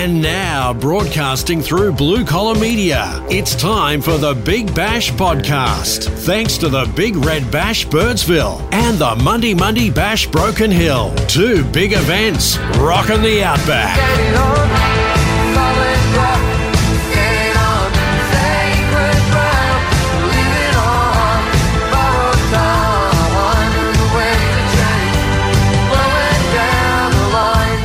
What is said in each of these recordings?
And now, broadcasting through Blue Collar Media, it's time for the Big Bash Podcast. Thanks to the Big Red Bash Birdsville and the Monday Bash Broken Hill. Two big events rocking the Outback. Get it on, solid rock. Get it on, sacred ground. Living on, borrowed time. Wondering the way to change. Blowing down the line.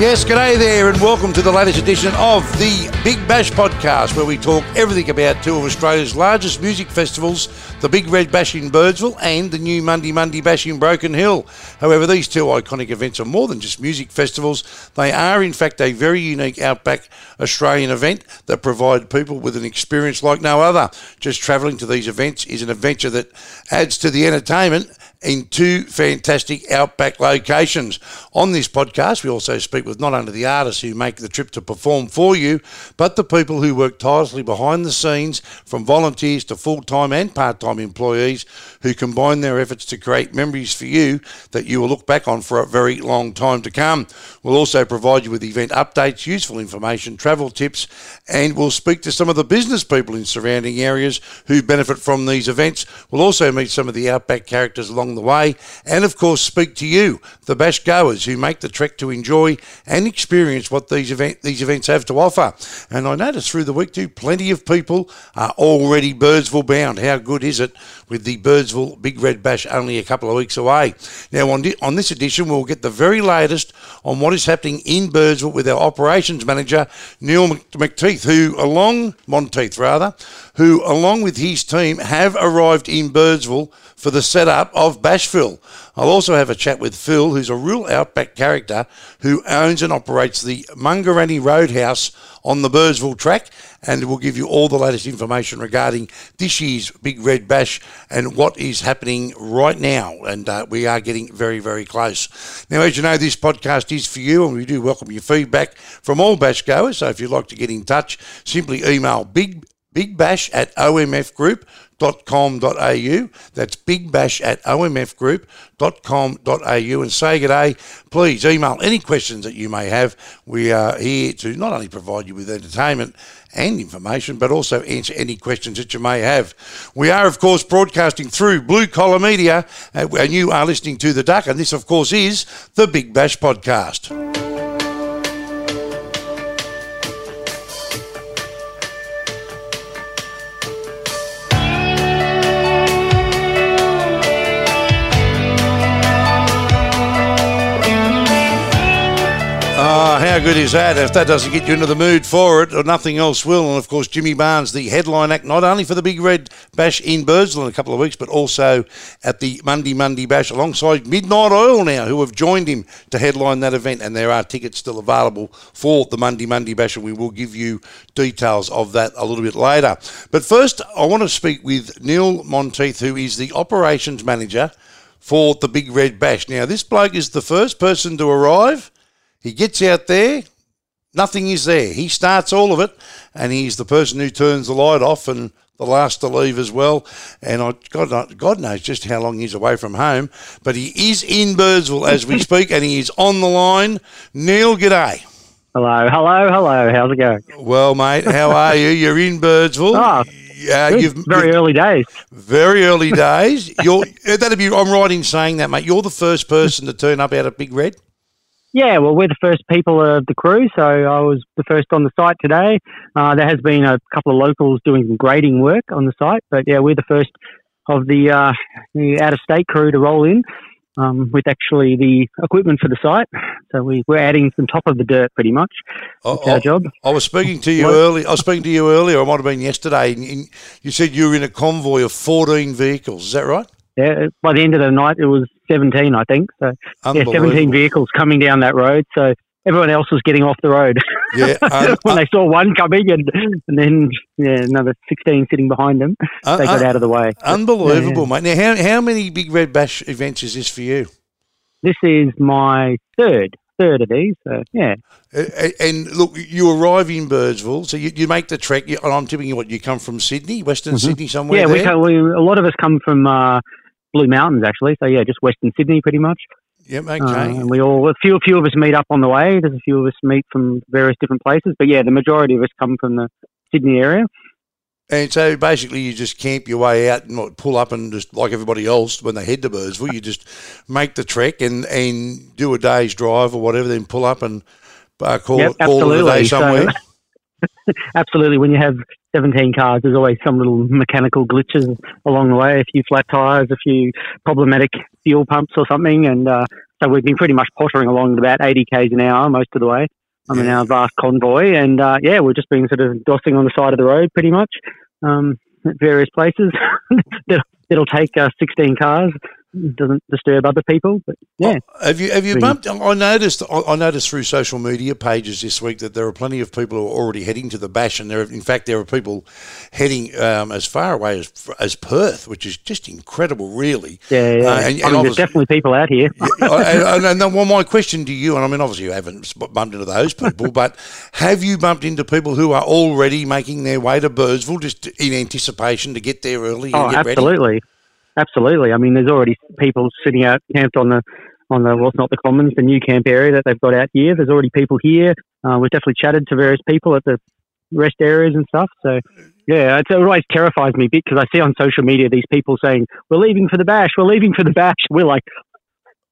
Yes, g'day there and welcome to the latest edition of the Big Bash Podcast, where we talk everything about two of Australia's largest music festivals, the Big Red Bash in Birdsville and the new Monday Bash in Broken Hill. However, these two iconic events are more than just music festivals. They are, in fact, a very unique Outback Australian event that provide people with an experience like no other. Just travelling to these events is an adventure that adds to the entertainment in two fantastic Outback locations. On this podcast, we also speak with not only the artists who make the trip to perform for you, but the people who work tirelessly behind the scenes, from volunteers to full-time and part-time employees who combine their efforts to create memories for you that you will look back on for a very long time to come. We'll also provide you with event updates, useful information, travel tips, and we'll speak to some of the business people in surrounding areas who benefit from these events. We'll also meet some of the Outback characters along the way and, of course, speak to you, the bash goers, who make the trek to enjoy and experience what these events have to offer. And I noticed through the week too, plenty of people are already Birdsville bound. How good is it, with the Birdsville Big Red Bash only a couple of weeks away? Now, on this edition, we'll get the very latest on what is happening in Birdsville with our operations manager, Neil McTeath, who along with his team have arrived in Birdsville for the setup of Bashville. I'll also have a chat with Phil, who's a real Outback character who owns and operates the Mungarani Roadhouse on the Birdsville track, and we'll give you all the latest information regarding this year's Big Red Bash and what is happening right now. And we are getting very, very close. Now, as you know, this podcast is for you, and we do welcome your feedback from all bash goers. So if you'd like to get in touch, simply email bigbash@omfgroup.com.au. That's bigbash@omfgroup.com.au, and say g'day. Please email any questions that you may have. We are here to not only provide you with entertainment and information, but also answer any questions that you may have. We are, of course, broadcasting through Blue Collar Media, and you are listening to The Duck, and this, of course, is the Big Bash Podcast. How good is that? If that doesn't get you into the mood for it, or nothing else will. And, of course, Jimmy Barnes, the headline act, not only for the Big Red Bash in Birdsville in a couple of weeks, but also at the Monday Bash, alongside Midnight Oil now, who have joined him to headline that event. And there are tickets still available for the Monday Bash, and we will give you details of that a little bit later. But first, I want to speak with Neil Monteith, who is the operations manager for the Big Red Bash. Now, this bloke is the first person to arrive. He gets out there, nothing is there. He starts all of it, and he's the person who turns the light off and the last to leave as well. And God knows just how long he's away from home, but he is in Birdsville as we speak, and he is on the line. Neil, g'day. Hello. How's it going? Well, mate, how are you? You're in Birdsville. Very early days. I'm right in saying that, mate. You're the first person to turn up out of Big Red? Yeah, well, we're the first people of the crew, so I was the first on the site today. There has been a couple of locals doing some grading work on the site, but yeah, we're the first of the out-of-state crew to roll in with actually the equipment for the site. So we're adding some top of the dirt, pretty much. That's our job. I was speaking to you earlier. It might have been yesterday. And you said you were in a convoy of 14 vehicles. Is that right? Yeah, by the end of the night, it was 17, I think. So, yeah, 17 vehicles coming down that road. So everyone else was getting off the road. Yeah, when they saw one coming, and then another 16 sitting behind them, they got out of the way. Unbelievable, mate. Now, how many Big Red Bash events is this for you? This is my third of these. So, yeah. And look, you arrive in Birdsville, so you make the trek. And I'm tipping you you come from Sydney, Western Sydney somewhere. Yeah, there? A lot of us come from Blue Mountains, actually. So, yeah, just Western Sydney pretty much. Yep, okay. And we all, a few of us meet up on the way. There's a few of us meet from various different places. But, yeah, the majority of us come from the Sydney area. And so basically you just camp your way out and pull up and just like everybody else when they head to Birdsville, you just make the trek and do a day's drive or whatever, then pull up and call it a day somewhere. So, absolutely. When you have 17 cars, there's always some little mechanical glitches along the way, a few flat tyres, a few problematic fuel pumps or something. And so we've been pretty much pottering along about 80 k's an hour most of the way. I'm in our vast convoy, and we're just being sort of dossing on the side of the road pretty much at various places. It'll take 16 cars. It doesn't disturb other people, but yeah. Oh, have you bumped? I noticed through social media pages this week that there are plenty of people who are already heading to the bash, and in fact there are people heading as far away as Perth, which is just incredible, really. Yeah, yeah. I mean, there's definitely people out here. Well, my question to you, and I mean, obviously you haven't bumped into those people, but have you bumped into people who are already making their way to Birdsville just in anticipation to get there early? Oh, and get absolutely. Ready? Absolutely. I mean, there's already people sitting out camped on the Commons, the new camp area that they've got out here. There's already people here. We've definitely chatted to various people at the rest areas and stuff. So, yeah, it always terrifies me a bit because I see on social media these people saying, "We're leaving for the bash. We're leaving for the bash." We're like,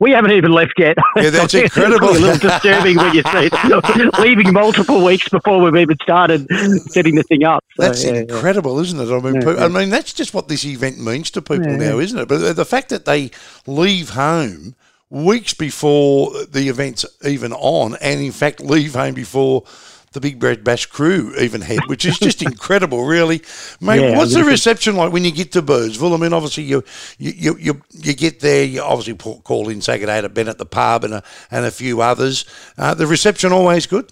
we haven't even left yet. Yeah, that's incredible. It's a little disturbing when you see it. Leaving multiple weeks before we've even started setting the thing up. So, that's incredible, isn't it? I mean, that's just what this event means to people now, isn't it? But the fact that they leave home weeks before the event's even on, and in fact leave home before the Big Red Bash crew even had, which is just incredible, really. Mate, what's the reception like when you get to Birdsville? I mean, obviously you get there, you obviously call in Saturday to Ben at the pub and a few others. The reception always good?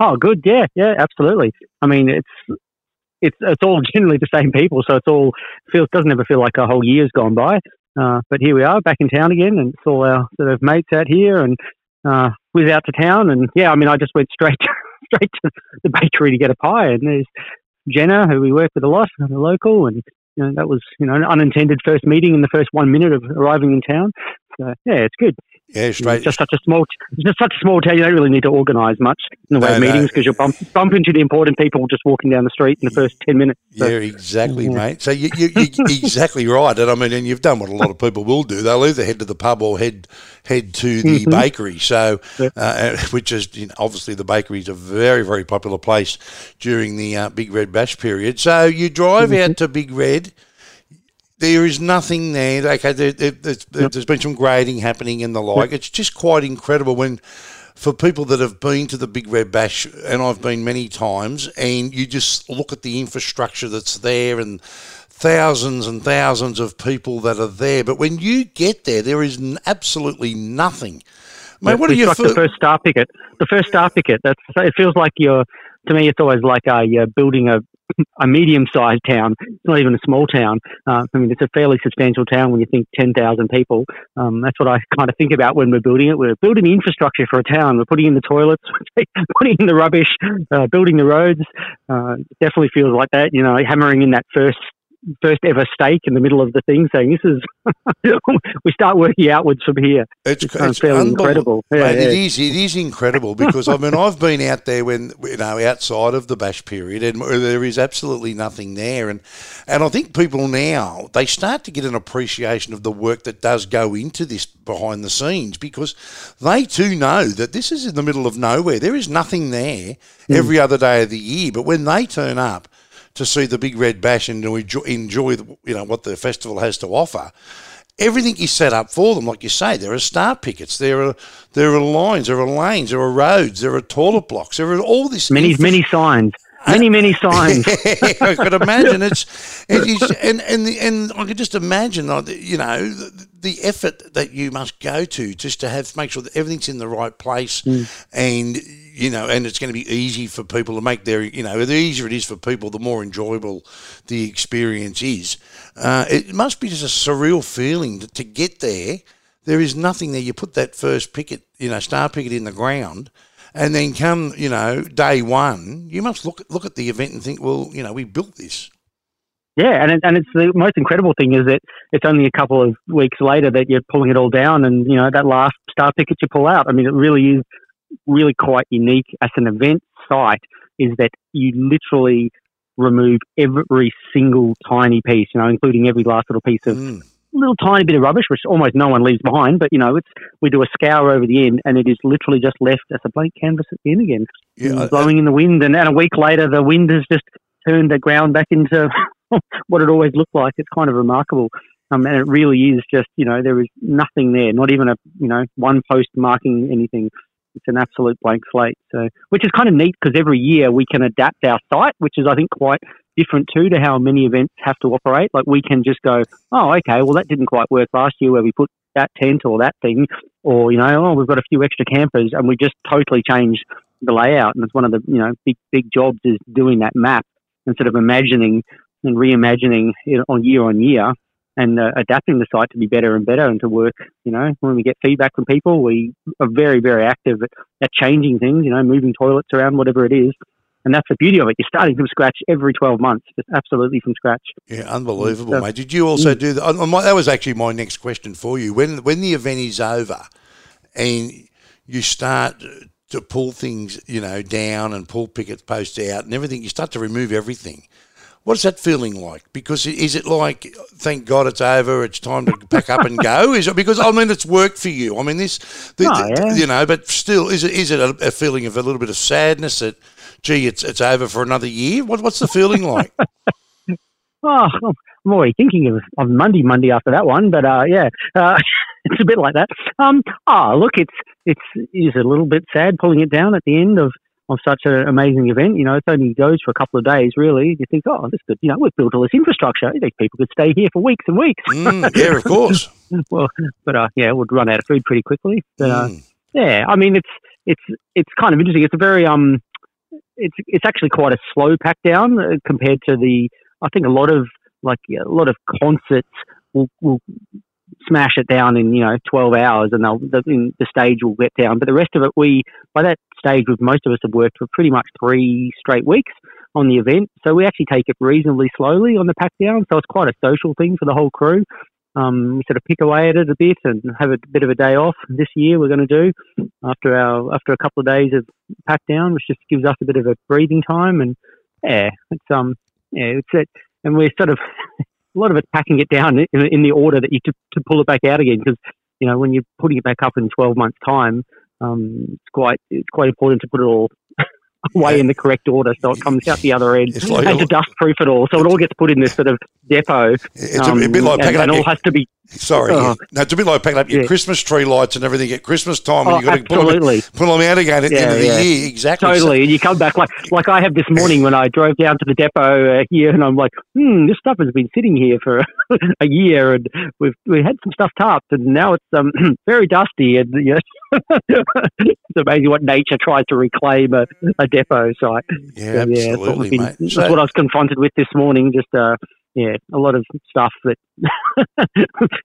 Oh, good, yeah, absolutely. I mean, it's all generally the same people, so it doesn't ever feel like a whole year's gone by. But here we are, back in town again, and it's all our sort of mates out here and we're out to town. And, yeah, I mean, I just went straight to the bakery to get a pie, and there's Jenna, who we work with a lot, a local, and that was an unintended first meeting in the first 1 minute of arriving in town. So it's good. Yeah, straight. It's just such a small town. You don't really need to organise much in the way of meetings because you'll bump into the important people just walking down the street in the first 10 minutes. So, yeah, exactly, mate. So you're exactly right. And I mean, and you've done what a lot of people will do. They'll either head to the pub or head to the bakery. So, which is obviously the bakery is a very, very popular place during the Big Red Bash period. So you drive out to Big Red. There is nothing there. Okay, there's been some grading happening and the like. It's just quite incredible for people that have been to the Big Red Bash, and I've been many times, and you just look at the infrastructure that's there and thousands and thousands of people that are there. But when you get there, there is absolutely nothing. Mate, what are you? The first star picket. The first star picket. It feels like you're. To me, it's always like you're building a medium-sized town. It's not even a small town. I mean, it's a fairly substantial town when you think 10,000 people. That's what I kind of think about when we're building it. We're building the infrastructure for a town. We're putting in the toilets, putting in the rubbish, building the roads. Definitely feels like that, hammering in that first ever stake in the middle of the thing, saying this is we start working outwards from here. It's incredible. Yeah, mate, yeah. It is incredible because I mean I've been out there when outside of the bash period and there is absolutely nothing there, and I think people now they start to get an appreciation of the work that does go into this behind the scenes because they too know that this is in the middle of nowhere. There is nothing there every other day of the year, but when they turn up to see the Big Red Bash and to enjoy what the festival has to offer, everything is set up for them. Like you say, there are star pickets, there are lines, there are lanes, there are roads, there are toilet blocks, there are all this many signs. Many signs. Yeah, I could imagine and I could just imagine the effort that you must go to just to make sure that everything's in the right place, and it's going to be easy for people to make their the easier it is for people, the more enjoyable the experience is. It must be just a surreal feeling to get there. There is nothing there. You put that first picket, star picket in the ground. And then come, day one, you must look at the event and think, well, we built this. Yeah, and it's the most incredible thing is that it's only a couple of weeks later that you're pulling it all down, and you know that last star ticket you pull out. I mean, it really is really quite unique as an event site. Is that you literally remove every single tiny piece, you know, including every last little piece of little tiny bit of rubbish, which almost no one leaves behind. But you know, it's we do a scour over the end, and it is literally just left as a blank canvas at the end again, blowing in the wind. And a week later, the wind has just turned the ground back into what it always looked like. It's kind of remarkable, and it really is just, you know, there is nothing there, not even a, you know, one post marking anything. It's an absolute blank slate, so which is kind of neat because every year we can adapt our site, which is I think quite different too to how many events have to operate. Like we can just go, oh, okay, well that didn't quite work last year where we put that tent or that thing, or you know, oh, we've got a few extra campers, and we just totally change the layout. And it's one of the, you know, big jobs is doing that map and sort of imagining and reimagining it on year and adapting the site to be better and better and to work, you know, when we get feedback from people, we are very, very active at changing things, you know, moving toilets around, whatever it is. And that's the beauty of it. You're starting from scratch every 12 months, just absolutely from scratch. Yeah, unbelievable, mate. Did you also do that? That was actually my next question for you. When the event is over and you start to pull things, you know, down and pull picket posts out and everything, you start to remove everything. What's that feeling like? Because is it like, thank God it's over, it's time to pack up and go? Is it because, I mean, it's work for you. I mean, yeah. You know, but still, is it a feeling of a little bit of sadness that, gee, it's over for another year? What's the feeling like? Oh, I'm already thinking of Monday after that one, but it's a bit like that. Look, it is a little bit sad pulling it down at the end of such an amazing event. You know, it only goes for a couple of days, really. You think, oh, this could, you know, we've built all this infrastructure. These people could stay here for weeks and weeks. Yeah, of course. Well, but it would run out of food pretty quickly. But yeah, I mean, it's kind of interesting. It's a very it's actually quite a slow pack down compared to I think a lot of concerts will smash it down in, you know, 12 hours and the stage will get down. But the rest of it, by that stage, most of us have worked for pretty much 3 straight weeks on the event. So we actually take it reasonably slowly on the pack down. So it's quite a social thing for the whole crew. We sort of pick away at it a bit and have a bit of a day off. This year we're going to do after a couple of days of pack down, which just gives us a bit of a breathing time. And it's it. And we're sort of, a lot of it's packing it down in the order that you to pull it back out again, because you know when you're putting it back up in 12 months' time, it's quite important to put it all away in the correct order so it comes out the other end. It's like, and to dust proof it all, so it all gets put in this sort of depot. It's a bit like packing up. It all has to be. Sorry, no, it's a bit like packing up your Christmas tree lights and everything at Christmas time, and you've got to pull them out again at the end of the year. Exactly. Totally, and you come back like I have this morning when I drove down to the depot here, and I'm like, this stuff has been sitting here for a year, and we had some stuff tarped, and now it's very dusty, and you know, it's amazing what nature tries to reclaim a depot site. Yeah, absolutely, mate. That's what I was confronted with this morning. Just a lot of stuff that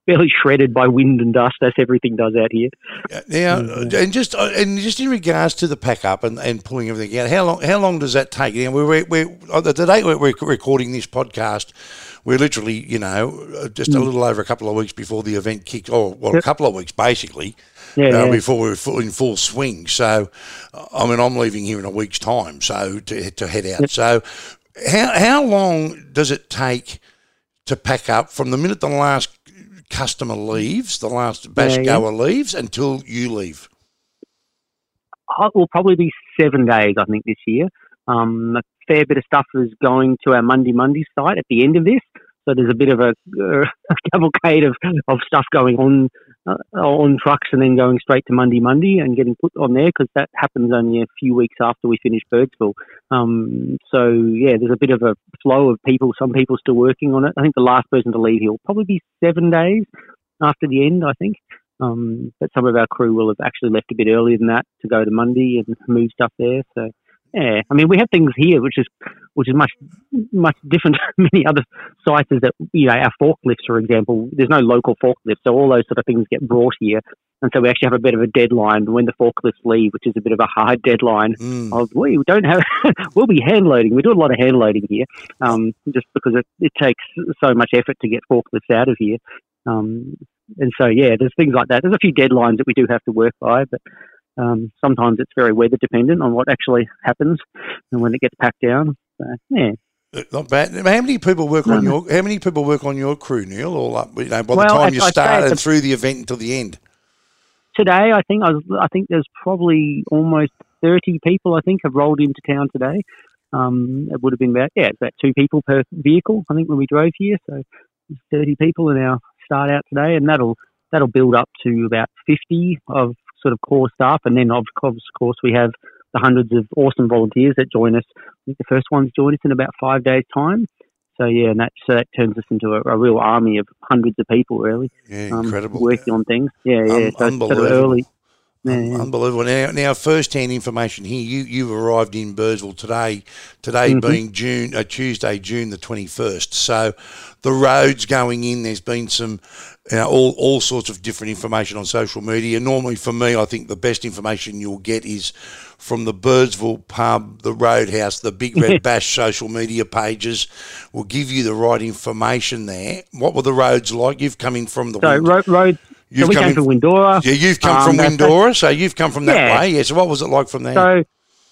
fairly shredded by wind and dust, as everything does out here. Now, and just in regards to the pack up and pulling everything out, how long does that take? You know, the date we're recording this podcast, we're literally, you know, just a little over a couple of weeks before the event kicks, a couple of weeks basically. Before we were in full swing. So, I mean, I'm leaving here in a week's time, so to head out. Yep. So, how long does it take to pack up from the minute the last customer leaves, the last bash goer leaves, until you leave? It will probably be 7 days, I think, this year. A fair bit of stuff is going to our Monday site at the end of this. So there's a bit of a cavalcade of stuff going on trucks and then going straight to Monday and getting put on there, because that happens only a few weeks after we finish Birdsville. So, yeah, there's a bit of a flow of people. Some people still working on it. I think the last person to leave here will probably be 7 days after the end, I think. But some of our crew will have actually left a bit earlier than that to go to Monday and move stuff there. So, Yeah, I mean, we have things here which is much different to many other sites. Is that, you know, our forklifts, for example, there's no local forklifts, so all those sort of things get brought here, and so we actually have a bit of a deadline when the forklifts leave, which is a bit of a hard deadline. Of we don't have we'll be hand loading. We do a lot of hand loading here, just because it takes so much effort to get forklifts out of here, and so yeah, there's things like that. There's a few deadlines that we do have to work by, but. Sometimes it's very weather dependent on what actually happens and when it gets packed down. So, yeah, not bad. How many people work on your? How many people work on your crew, Neil? All up, you know, by the time you start and through the event until the end. Today, I think there's probably almost 30 people. I think have rolled into town today. It would have been about 2 people per vehicle. I think when we drove here, so 30 people in our start out today, and that'll build up to about 50 of. Sort of core staff, and then of course we have the hundreds of awesome volunteers that join us. I think the first one's joined us in about 5 days' time. So yeah, and that turns us into a real army of hundreds of people, really. Yeah, incredible. Working on things. Yeah, yeah. So unbelievable. Sort of early. Yeah. Unbelievable. Now, first-hand information here. You've arrived in Birdsville today. Today being Tuesday, June the 21st. So the roads going in. There's been some all sorts of different information on social media. Normally for me, I think the best information you'll get is from the Birdsville pub, the Roadhouse, the Big Red Bash social media pages. Will give you the right information there. What were the roads like? You've come in from the roads. We came from Windora. Yeah, you've come from Windora, so you've come from that way. Yeah, so what was it like from there?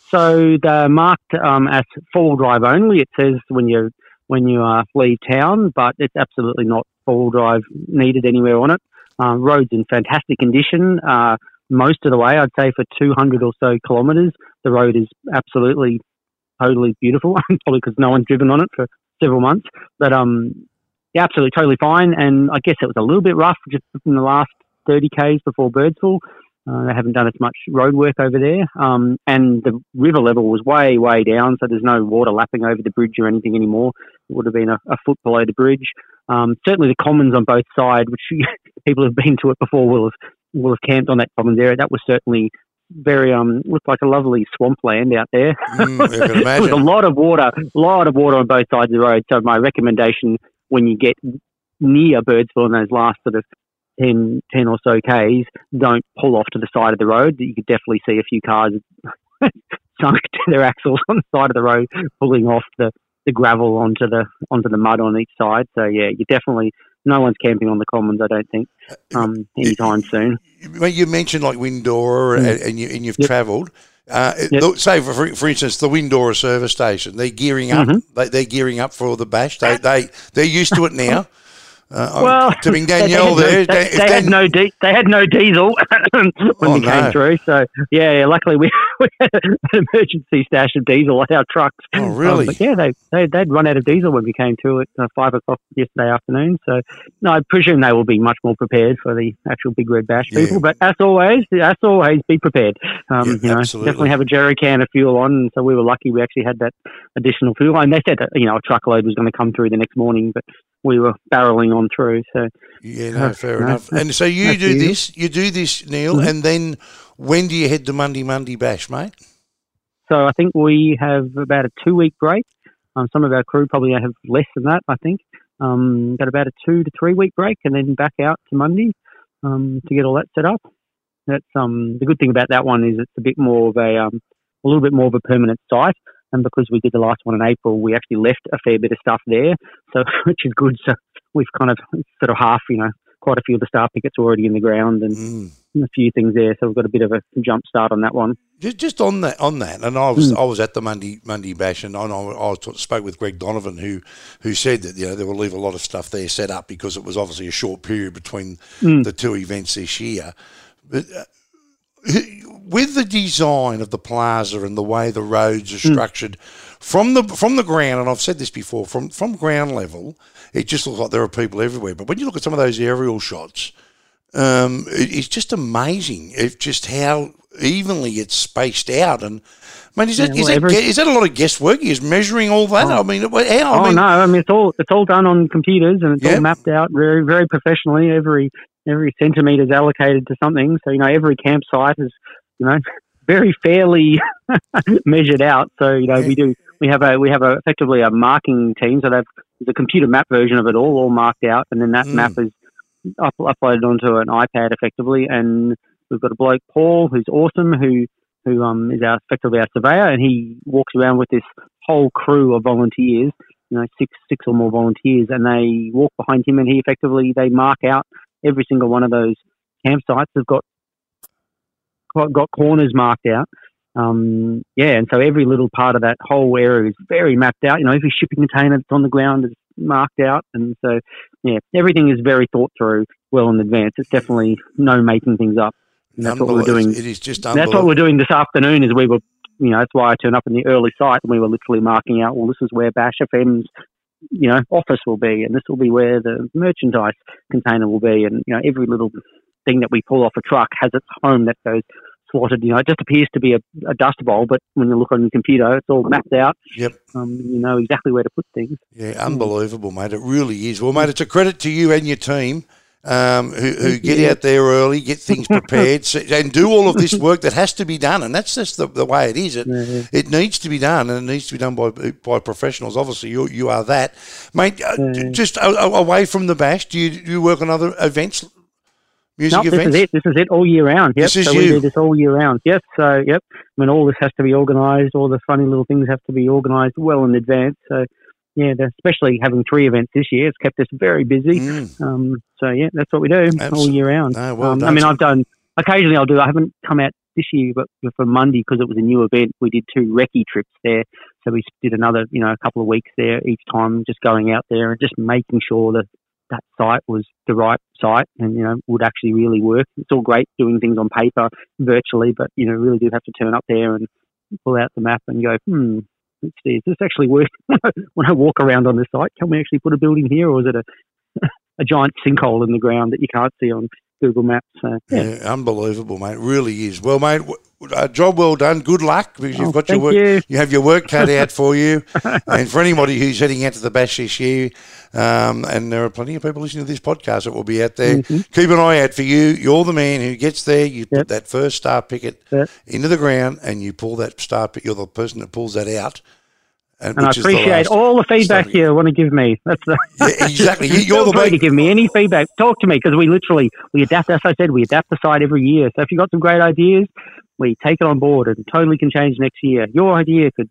So they're marked as four-wheel drive only. It says when you leave town, but it's absolutely not four-wheel drive needed anywhere on it. Roads in fantastic condition. Most of the way, I'd say for 200 or so kilometres, the road is absolutely, totally beautiful, probably because no one's driven on it for several months. But yeah, absolutely, totally fine, and I guess it was a little bit rough just in the last 30 k's before Birdsville. They haven't done as much road work over there, and the river level was way, way down, so there's no water lapping over the bridge or anything anymore. It would have been a foot below the bridge. Certainly the commons on both sides, which people who have been to it before will have camped on that commons area. That was certainly very looked like a lovely swampland out there. I can imagine. There was a lot of water on both sides of the road. So my recommendation, when you get near Birdsville in those last sort of 10 or so k's, don't pull off to the side of the road. You could definitely see a few cars sunk to their axles on the side of the road, pulling off the gravel onto the mud on each side. So yeah, you definitely no one's camping on the commons, I don't think, anytime soon. You mentioned like Windora and you've travelled. Say for instance, the Windora service station. They're gearing up. They're gearing up for the bash. They're used to it now. Well, tipping Danielle there. They had no diesel when we came through. So yeah, luckily we had an emergency stash of diesel on our trucks. Oh really? But yeah, they'd run out of diesel when we came through at 5 o'clock yesterday afternoon. So no, I presume they will be much more prepared for the actual Big Red Bash people. But as always, be prepared. You know, definitely have a jerry can of fuel on. And so we were lucky; we actually had that additional fuel. And they said that, you know, a truckload was going to come through the next morning, but we were barreling on through. So yeah, no, fair enough. And so you do this, Neil, and then when do you head to Monday Bash, mate? So I think we have about a 2-week break. Some of our crew probably have less than that, I think. Got about a 2 to 3 week break, and then back out to Monday to get all that set up. That's the good thing about that one is it's a little bit more of a permanent site. And because we did the last one in April, we actually left a fair bit of stuff there, so which is good. So we've kind of sort of half, you know, quite a few of the star pickets already in the ground and a few things there. So we've got a bit of a jump start on that one. Just on that, and I was at the Monday Bash, and I spoke with Greg Donovan, who said that, you know, they will leave a lot of stuff there set up because it was obviously a short period between the two events this year. But with the design of the plaza and the way the roads are structured from the ground, and I've said this before, from ground level, it just looks like there are people everywhere. But when you look at some of those aerial shots, it's just amazing. It's just how evenly it's spaced out. And I mean, is that a lot of guesswork? Is measuring all that? I mean, how? It's all done on computers, and it's all mapped out very, very professionally. Every centimetre is allocated to something. So, you know, every campsite is, you know, very fairly measured out. So, you know, we have effectively a marking team. So there's a computer map version of it all marked out. And then that map is uploaded onto an iPad effectively. And we've got a bloke, Paul, who's awesome, who is effectively our surveyor. And he walks around with this whole crew of volunteers, you know, six or more volunteers. And they walk behind him and they mark out every single one of those campsites. They've got corners marked out. And so every little part of that whole area is very mapped out. You know, every shipping container that's on the ground is marked out. And so, yeah, everything is very thought through well in advance. It's definitely no making things up. And that's what we're doing. It is just unbelievable. That's what we're doing this afternoon is that's why I turned up in the early site, and we were literally marking out, well, this is where Bash FM's, you know, office will be, and this will be where the merchandise container will be. And, you know, every little thing that we pull off a truck has its home that goes slotted. You know, it just appears to be a dust bowl, but when you look on your computer, it's all mapped out. Yep. You know exactly where to put things. Yeah, unbelievable, mate. It really is. Well, mate, it's a credit to you and your team who get out there early, get things prepared, and do all of this work that has to be done. And that's just the way it is. It needs to be done, and it needs to be done by professionals. Obviously, you are that. Mate, just away from the Bash, do you work on other events? Music events? This is it all year round. Yep. We do this all year round. Yep. So, yep. I mean, all this has to be organised. All the funny little things have to be organised well in advance. So, yeah, especially having 3 events this year, it's kept us very busy. So, yeah, that's what we do all year round. No, well done. I mean, I haven't come out this year, but for Monday, because it was a new event, we did 2 recce trips there. So we did another, you know, a couple of weeks there each time, just going out there and just making sure that site was the right site and, you know, would actually really work. It's all great doing things on paper virtually, but, you know, really do have to turn up there and pull out the map and go, let's see, is this actually work? When I walk around on this site, can we actually put a building here, or is it a giant sinkhole in the ground that you can't see on Google Maps? Yeah, unbelievable, mate. It really is. Well, mate, job well done. Good luck, because you've got your work. You have your work cut out for you. And for anybody who's heading out to the Bash this year, and there are plenty of people listening to this podcast that will be out there. Keep an eye out for you. You're the man who gets there. You put that first star picket into the ground, and you pull that star picket. You're the person that pulls that out. And I appreciate all the feedback you want to give me. That's exactly. You're the way to give me any feedback. Talk to me, because we adapt. As I said, we adapt the site every year. So if you've got some great ideas, we take it on board and totally can change next year. Your idea could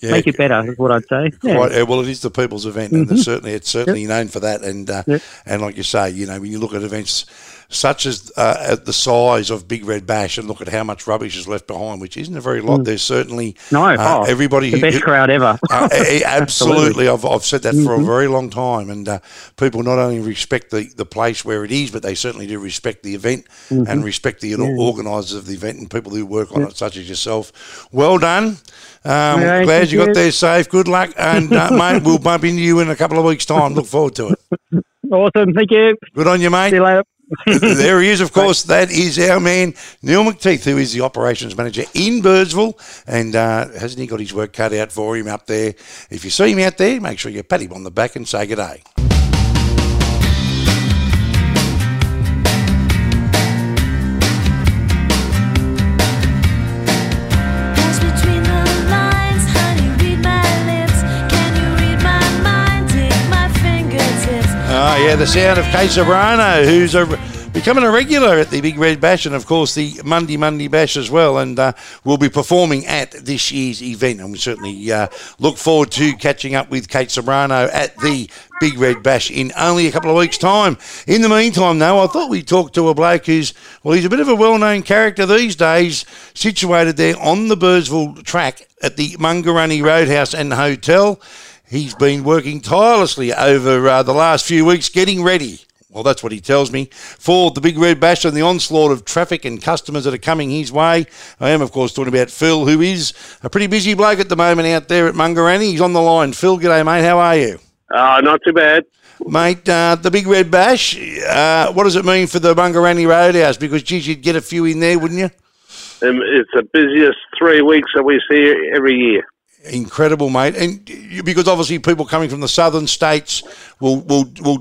make it better, is what I'd say. Quite, well, it is the people's event, and it's certainly known for that. And and like you say, you know, when you look at events such as at the size of Big Red Bash, and look at how much rubbish is left behind, which isn't a very lot. There's certainly everybody. The best crowd ever. Absolutely. I've said that for a very long time. And people not only respect the place where it is, but they certainly do respect the event and respect the organisers of the event and people who work on it, such as yourself. Well done. Glad you got there safe. Good luck. And, mate, we'll bump into you in a couple of weeks' time. Look forward to it. Awesome. Thank you. Good on you, mate. See you later. There he is, of course. That is our man, Neil McTeague, who is the operations manager in Birdsville. And hasn't he got his work cut out for him up there? If you see him out there, make sure you pat him on the back and say good day. Oh, yeah, the sound of Kay Sobrano, who's becoming a regular at the Big Red Bash, and, of course, the Monday Bash as well, and will be performing at this year's event. And we certainly look forward to catching up with Kate Sobrano at the Big Red Bash in only a couple of weeks' time. In the meantime, though, I thought we'd talk to a bloke who's, well, he's a bit of a well-known character these days, situated there on the Birdsville track at the Mungarunny Roadhouse and Hotel. He's been working tirelessly over the last few weeks getting ready. Well, that's what he tells me, for the Big Red Bash and the onslaught of traffic and customers that are coming his way. I am, of course, talking about Phil, who is a pretty busy bloke at the moment out there at Mungarunny. He's on the line. Phil, g'day, mate. How are you? Not too bad. Mate, the Big Red Bash, what does it mean for the Mungarunny Roadhouse? Because, geez, you'd get a few in there, wouldn't you? It's the busiest 3 weeks that we see every year. Incredible, mate. And because obviously people coming from the southern states will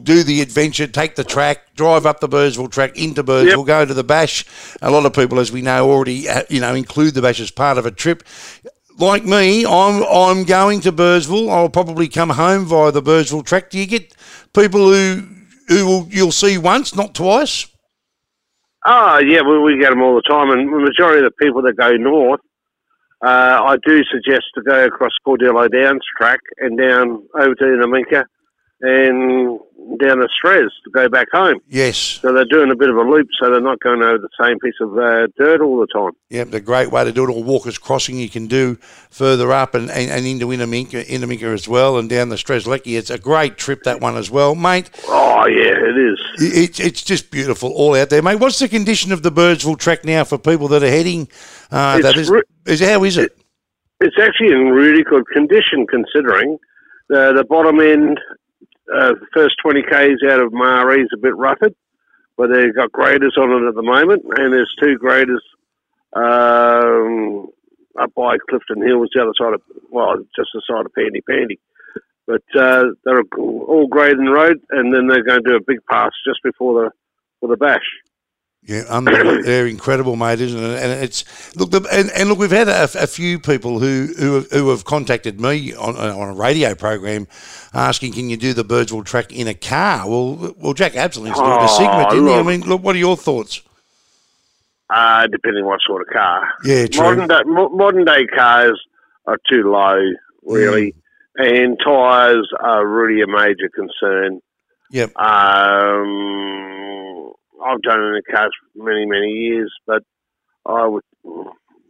do the adventure, take the track, drive up the Birdsville track into Birdsville, yep. Go to the bash. A lot of people, as we know, already include the bash as part of a trip. Like me, I'm going to Birdsville. I'll probably come home via the Birdsville track. Do you get people who you'll see once, not twice? Oh, yeah, we get them all the time. And the majority of the people that go north, I do suggest to go across Cordillo Downs track and down over to Inaminka and down to Strez to go back home. Yes. So they're doing a bit of a loop, so they're not going over the same piece of dirt all the time. Yeah, it's a great way to do it. Or Walker's Crossing you can do further up and into Inaminka as well, and down the Strzelecki. It's a great trip, that one as well, mate. Oh, yeah, it is. It's just beautiful all out there, mate. What's the condition of the Birdsville track now for people that are heading? How is it? It's actually in really good condition considering the bottom end, the first 20 Ks out of Maree is a bit roughed, but they've got graders on it at the moment, and there's two graders up by Clifton Hills, the other side of, well, just the side of Pandy Pandy. But they're all grading the road, and then they're going to do a big pass just before the bash. Yeah, they're incredible, mate, isn't it? And it's look, we've had a few people who have contacted me on a radio program asking, can you do the Birdsville track in a car? Well, Jack Absalon used to do the Sigma, didn't he? I mean, look, what are your thoughts? Depending on what sort of car. Yeah, true. Modern day cars are too low, really, and tyres are really a major concern. Yep. I've done it in the cars for many years, but I would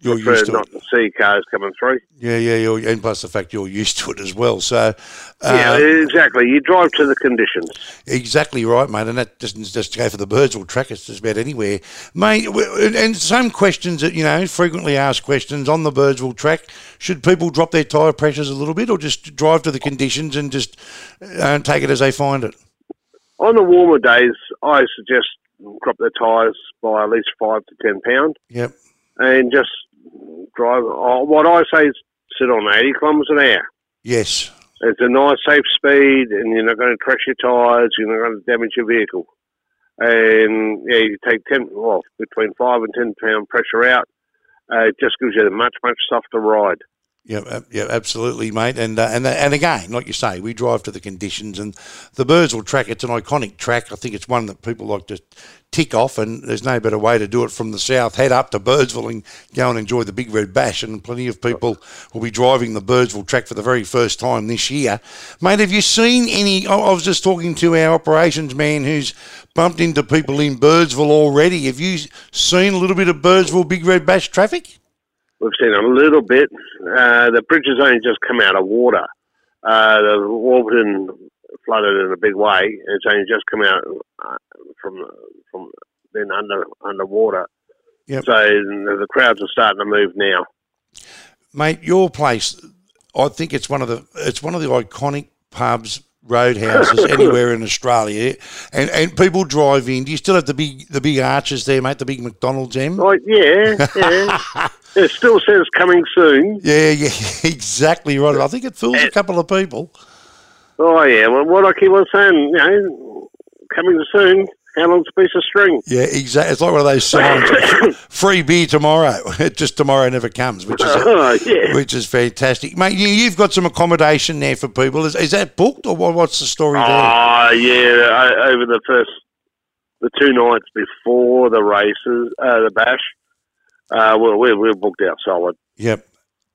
prefer not to see cars coming through. Yeah, and plus the fact you're used to it as well. So yeah, exactly. You drive to the conditions. Exactly right, mate, and that doesn't just go for the Birdsville track. It's just about anywhere, mate. And some questions that, frequently asked questions on the Birdsville track. Should people drop their tyre pressures a little bit or just drive to the conditions and just take it as they find it? On the warmer days, I suggest crop their tyres by at least 5 to 10 pounds. Yep. And just drive. What I say is sit on 80 kilometres an hour. Yes. It's a nice, safe speed, and you're not going to crash your tyres. You're not going to damage your vehicle. And yeah, you take between 5 and 10 pound pressure out. It just gives you a much softer ride. Yeah, absolutely, mate. And again, like you say, we drive to the conditions, and the Birdsville track, it's an iconic track. I think it's one that people like to tick off, and there's no better way to do it from the south. Head up to Birdsville and go and enjoy the Big Red Bash, and plenty of people will be driving the Birdsville track for the very first time this year. Mate, have you seen any... I was just talking to our operations man who's bumped into people in Birdsville already. Have you seen a little bit of Birdsville Big Red Bash traffic? We've seen a little bit. The bridge has only just come out of water. The Warburton flooded in a big way. It's only just come out from then underwater. Yep. So the crowds are starting to move now. Mate, your place, I think it's one of the iconic pubs, roadhouses anywhere in Australia, and people drive in. Do you still have the big arches there, mate? The big McDonald's M? Oh, yeah. It still says coming soon. Yeah, exactly right. I think it fools a couple of people. Oh yeah, well, what I keep on saying, coming soon. How long's a piece of string? Yeah, exactly. It's like one of those signs. Free beer tomorrow. Just tomorrow never comes, which is fantastic. Mate, you've got some accommodation there for people. Is that booked, or what's the story there? Over the 2 nights before the races, the bash, we're booked out solid. Yep.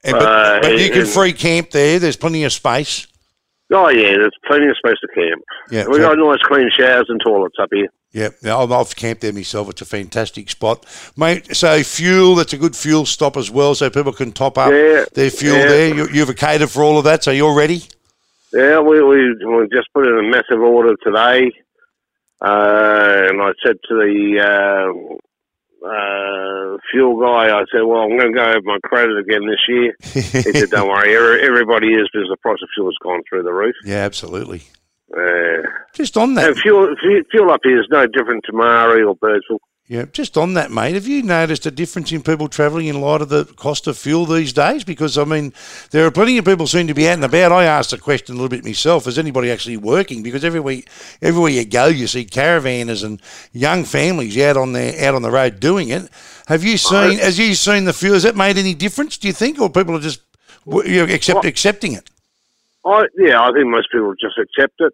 But you can free camp there. There's plenty of space. Oh, yeah, there's plenty of space to camp. Yeah, we've got nice clean showers and toilets up here. Yeah, I've camped there myself. It's a fantastic spot. Mate, so fuel, that's a good fuel stop as well, so people can top up their fuel there. You've catered for all of that, so you're ready? Yeah, we just put in a massive order today. And I said to the fuel guy, I said, well, I'm going to go over my credit again this year. He said, don't worry, everybody is, because the price of fuel has gone through the roof. Yeah, absolutely. Just on that. And fuel up here is no different to Maree or Birdsville. Yeah, just on that, mate, have you noticed a difference in people travelling in light of the cost of fuel these days? Because, I mean, there are plenty of people seem to be out and about. I asked the question a little bit myself, is anybody actually working? Because everywhere you go, you see caravanners and young families out on the road doing it. Has you seen the fuel? Has that made any difference, do you think? Or people are just accepting it? I think most people just accept it.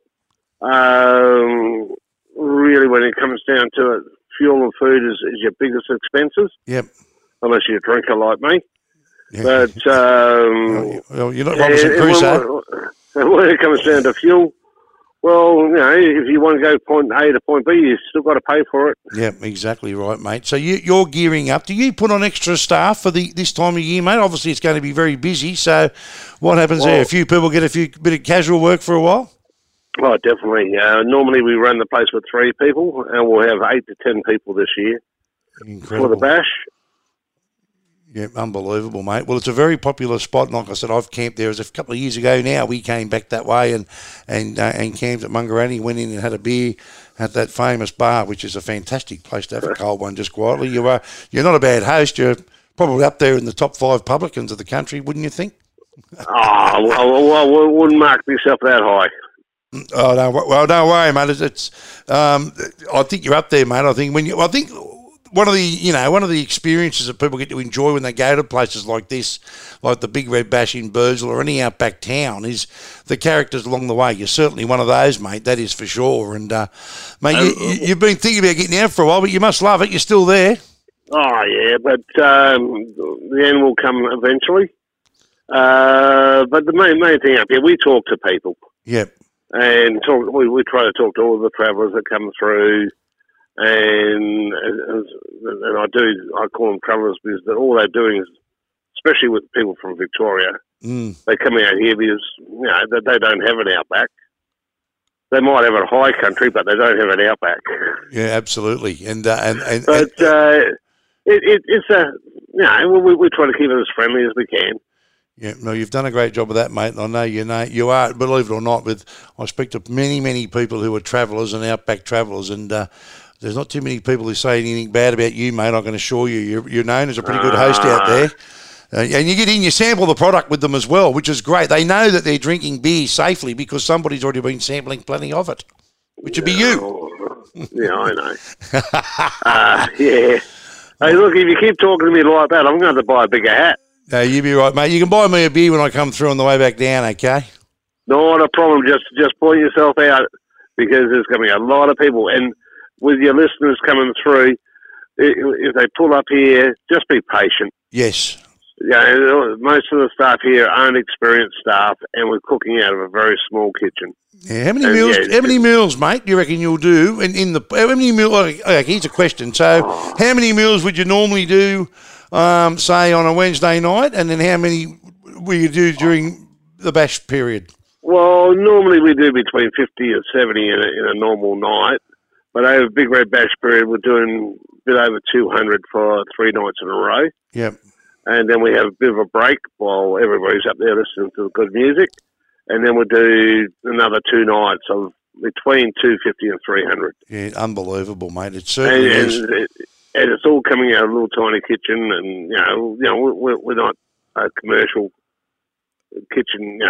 Really, when it comes down to it, fuel and food is your biggest expenses. Yep. Unless you're a drinker like me. Yeah. But well, you're not Robinson Crusoe. When it comes down to fuel, well, you know, if you want to go point A to point B, you've still got to pay for it. Yeah, exactly right, mate. So you're gearing up. Do you put on extra staff for this time of year, mate? Obviously, it's going to be very busy. So what happens there? A few people get a bit of casual work for a while? Oh, definitely. Normally we run the place with 3 people, and we'll have 8 to 10 people this year. Incredible. For the bash. Yeah, unbelievable, mate. Well, it's a very popular spot, and like I said, I've camped there. It was a couple of years ago now. We came back that way and camped at Mungarani, went in and had a beer at that famous bar, which is a fantastic place to have a cold one just quietly. You're not a bad host. You're probably up there in the top 5 publicans of the country, wouldn't you think? I wouldn't mark myself that high. Oh no! Well, don't worry, mate. It's I think you're up there, mate. I think one of the experiences that people get to enjoy when they go to places like this, like the Big Red Bash in Burgessal or any outback town, is the characters along the way. You're certainly one of those, mate. That is for sure. And mate, you've been thinking about getting out for a while, but you must love it. You're still there. Oh yeah, but the end will come eventually. But the main thing up here, we talk to people. Yep. And we try to talk to all the travellers that come through, and I call them travellers because all they're doing is, especially with people from Victoria, they come out here because they don't have an outback. They might have a high country, but they don't have an outback. Yeah, absolutely, we try to keep it as friendly as we can. Yeah, no, you've done a great job of that, mate. I know you are, believe it or not, I speak to many, many people who are travellers and outback travellers, and there's not too many people who say anything bad about you, mate. I can assure you, you're known as a pretty good host out there. And you sample the product with them as well, which is great. They know that they're drinking beer safely because somebody's already been sampling plenty of it, which would be you. Yeah, I know. Yeah. Hey, look, if you keep talking to me like that, I'm going to buy a bigger hat. No, you be right, mate. You can buy me a beer when I come through on the way back down, okay? Not a problem. Just point yourself out because there's going to be a lot of people. And with your listeners coming through, if they pull up here, just be patient. Yes. Yeah, most of the staff here aren't experienced staff, and we're cooking out of a very small kitchen. Yeah, how many meals, mate, do you reckon you'll do? And okay, here's a question. So how many meals would you normally do, say, on a Wednesday night, and then how many will you do during the bash period? Well, normally we do between 50 and 70 in a normal night, but over Big Red Bash period, we're doing a bit over 200 for 3 nights in a row. Yep. And then we have a bit of a break while everybody's up there listening to the good music. And then we'll do another 2 nights of between 250 and 300. Yeah, unbelievable, mate. It certainly is. And it's all coming out of a little tiny kitchen, and, we're not a commercial kitchen.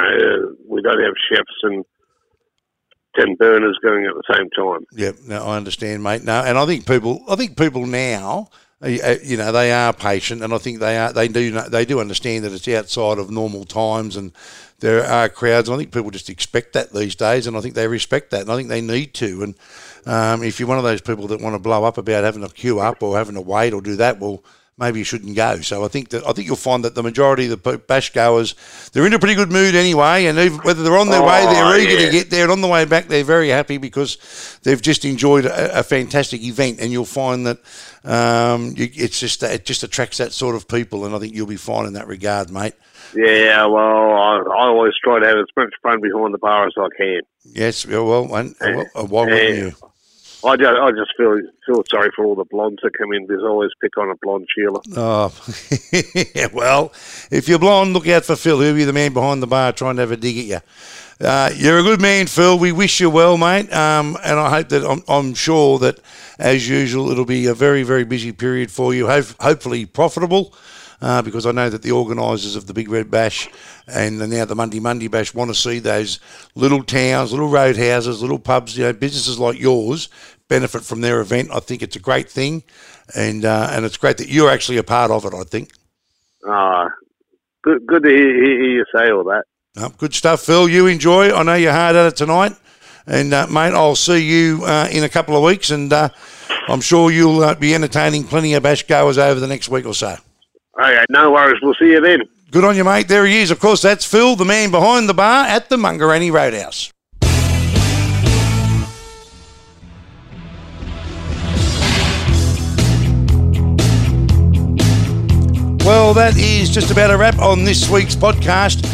We don't have chefs and 10 burners going at the same time. Yeah, no, I understand, mate. No, and I think people now... they are patient, and I think they do understand that it's outside of normal times and there are crowds, and I think people just expect that these days, and I think they respect that, and I think they need to. And if you're one of those people that want to blow up about having to queue up or having to wait or do that, well, maybe you shouldn't go. So I think you'll find that the majority of the bash goers, they're in a pretty good mood anyway, and even whether they're on their way, they're eager to get there, and on the way back, they're very happy because they've just enjoyed a fantastic event. And you'll find that it just attracts that sort of people, and I think you'll be fine in that regard, mate. Yeah, well, I always try to have as much fun behind the bar as I can. Yes, well, why wouldn't you? I just feel sorry for all the blondes that come in. There's always pick on a blonde, Sheila. Oh, well, if you're blonde, look out for Phil. He'll be the man behind the bar trying to have a dig at you. You're a good man, Phil. We wish you well, mate. And I hope that I'm sure that, as usual, it'll be a very, very busy period for you. Hopefully profitable. Because I know that the organisers of the Big Red Bash and now the Monday Bash want to see those little towns, little roadhouses, little pubs, you know, businesses like yours benefit from their event. I think it's a great thing, and it's great that you're actually a part of it, I think. Good to hear you say all that. Good stuff, Phil. You enjoy. I know you're hard at it tonight. And, mate, I'll see you in a couple of weeks, and I'm sure you'll be entertaining plenty of bash goers over the next week or so. Okay, no worries. We'll see you then. Good on you, mate. There he is. Of course, that's Phil, the man behind the bar at the Mungarani Roadhouse. Well, that is just about a wrap on this week's podcast.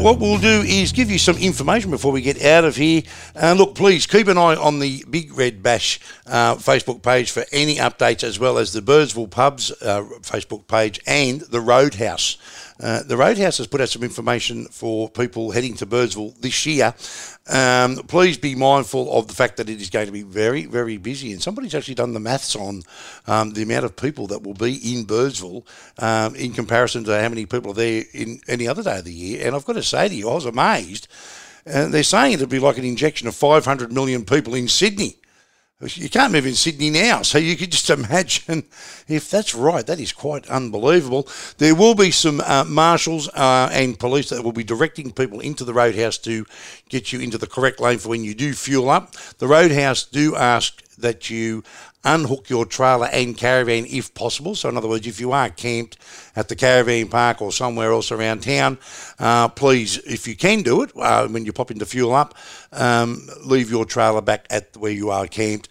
What we'll do is give you some information before we get out of here. Look, please keep an eye on the Big Red Bash Facebook page for any updates, as well as the Birdsville Pubs Facebook page and the Roadhouse. The Roadhouse has put out some information for people heading to Birdsville this year. Please be mindful of the fact that it is going to be very, very busy. And somebody's actually done the maths on the amount of people that will be in Birdsville in comparison to how many people are there in any other day of the year. And I've got to say to you, I was amazed. They're saying it'll be like an injection of 500 million people in Sydney. You can't move in Sydney now, so you could just imagine if that's right. That is quite unbelievable. There will be some marshals and police that will be directing people into the Roadhouse to get you into the correct lane for when you do fuel up. The Roadhouse do ask that you unhook your trailer and caravan if possible. So in other words, if you are camped at the caravan park or somewhere else around town, please, if you can do it, when you pop into fuel up, leave your trailer back at where you are camped,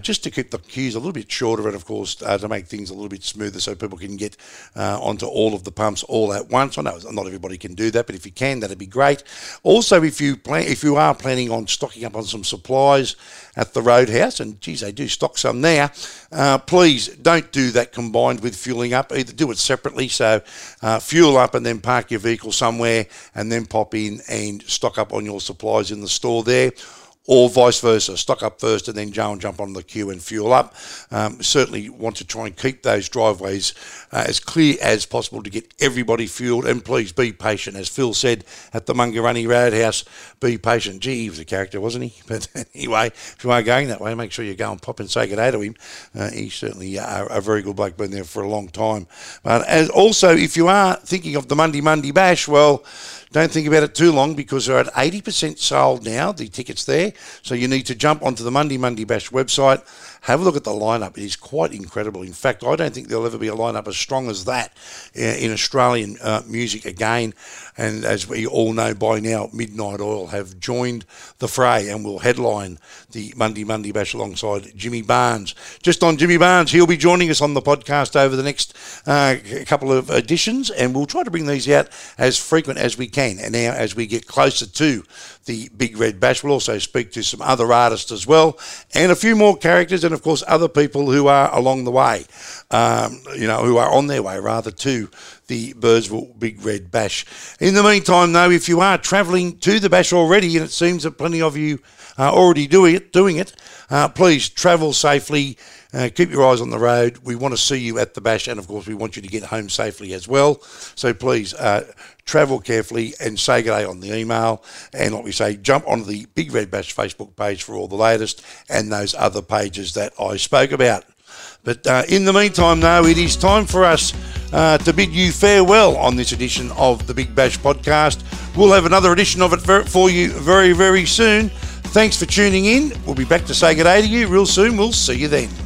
just to keep the queues a little bit shorter and, of course, to make things a little bit smoother so people can get onto all of the pumps all at once. I know not everybody can do that, but if you can, that'd be great. Also, if you are planning on stocking up on some supplies at the Roadhouse, and geez, they do stock some there, please don't do that combined with fueling up. Either do it separately, so fuel up and then park your vehicle somewhere and then pop in and stock up on your supplies in the store there, or vice versa, stock up first and then jump on the queue and fuel up. Certainly want to try and keep those driveways as clear as possible to get everybody fueled, and please be patient. As Phil said at the Mungarani Roadhouse, be patient. Gee, he was a character, wasn't he? But anyway, if you are going that way, make sure you go and pop and say good day to him. He's certainly a very good bloke, been there for a long time. But as also, if you are thinking of the Monday Bash, well, don't think about it too long, because they're at 80% sold now, the tickets there. So you need to jump onto the Monday Bash website, have a look at the lineup. It is quite incredible. In fact, I don't think there'll ever be a lineup as strong as that in Australian music again. And as we all know by now, Midnight Oil have joined the fray and will headline the Monday Bash alongside Jimmy Barnes. Just on Jimmy Barnes, he'll be joining us on the podcast over the next couple of editions, and we'll try to bring these out as frequent as we can. And now, as we get closer to the Big Red Bash, we'll also speak to some other artists as well, and a few more characters, and of course other people who are along the way, who are on their way rather to the Birdsville Big Red Bash. In the meantime, though, if you are travelling to the bash already, and it seems that plenty of you are already doing it, please travel safely. Keep your eyes on the road. We want to see you at the bash, and of course we want you to get home safely as well. So please travel carefully and say good day on the email. And like we say, jump onto the Big Red Bash Facebook page for all the latest and those other pages that I spoke about. But in the meantime, though, it is time for us to bid you farewell on this edition of the Big Bash podcast. We'll have another edition of it for you very, very soon. Thanks for tuning in. We'll be back to say good day to you real soon. We'll see you then.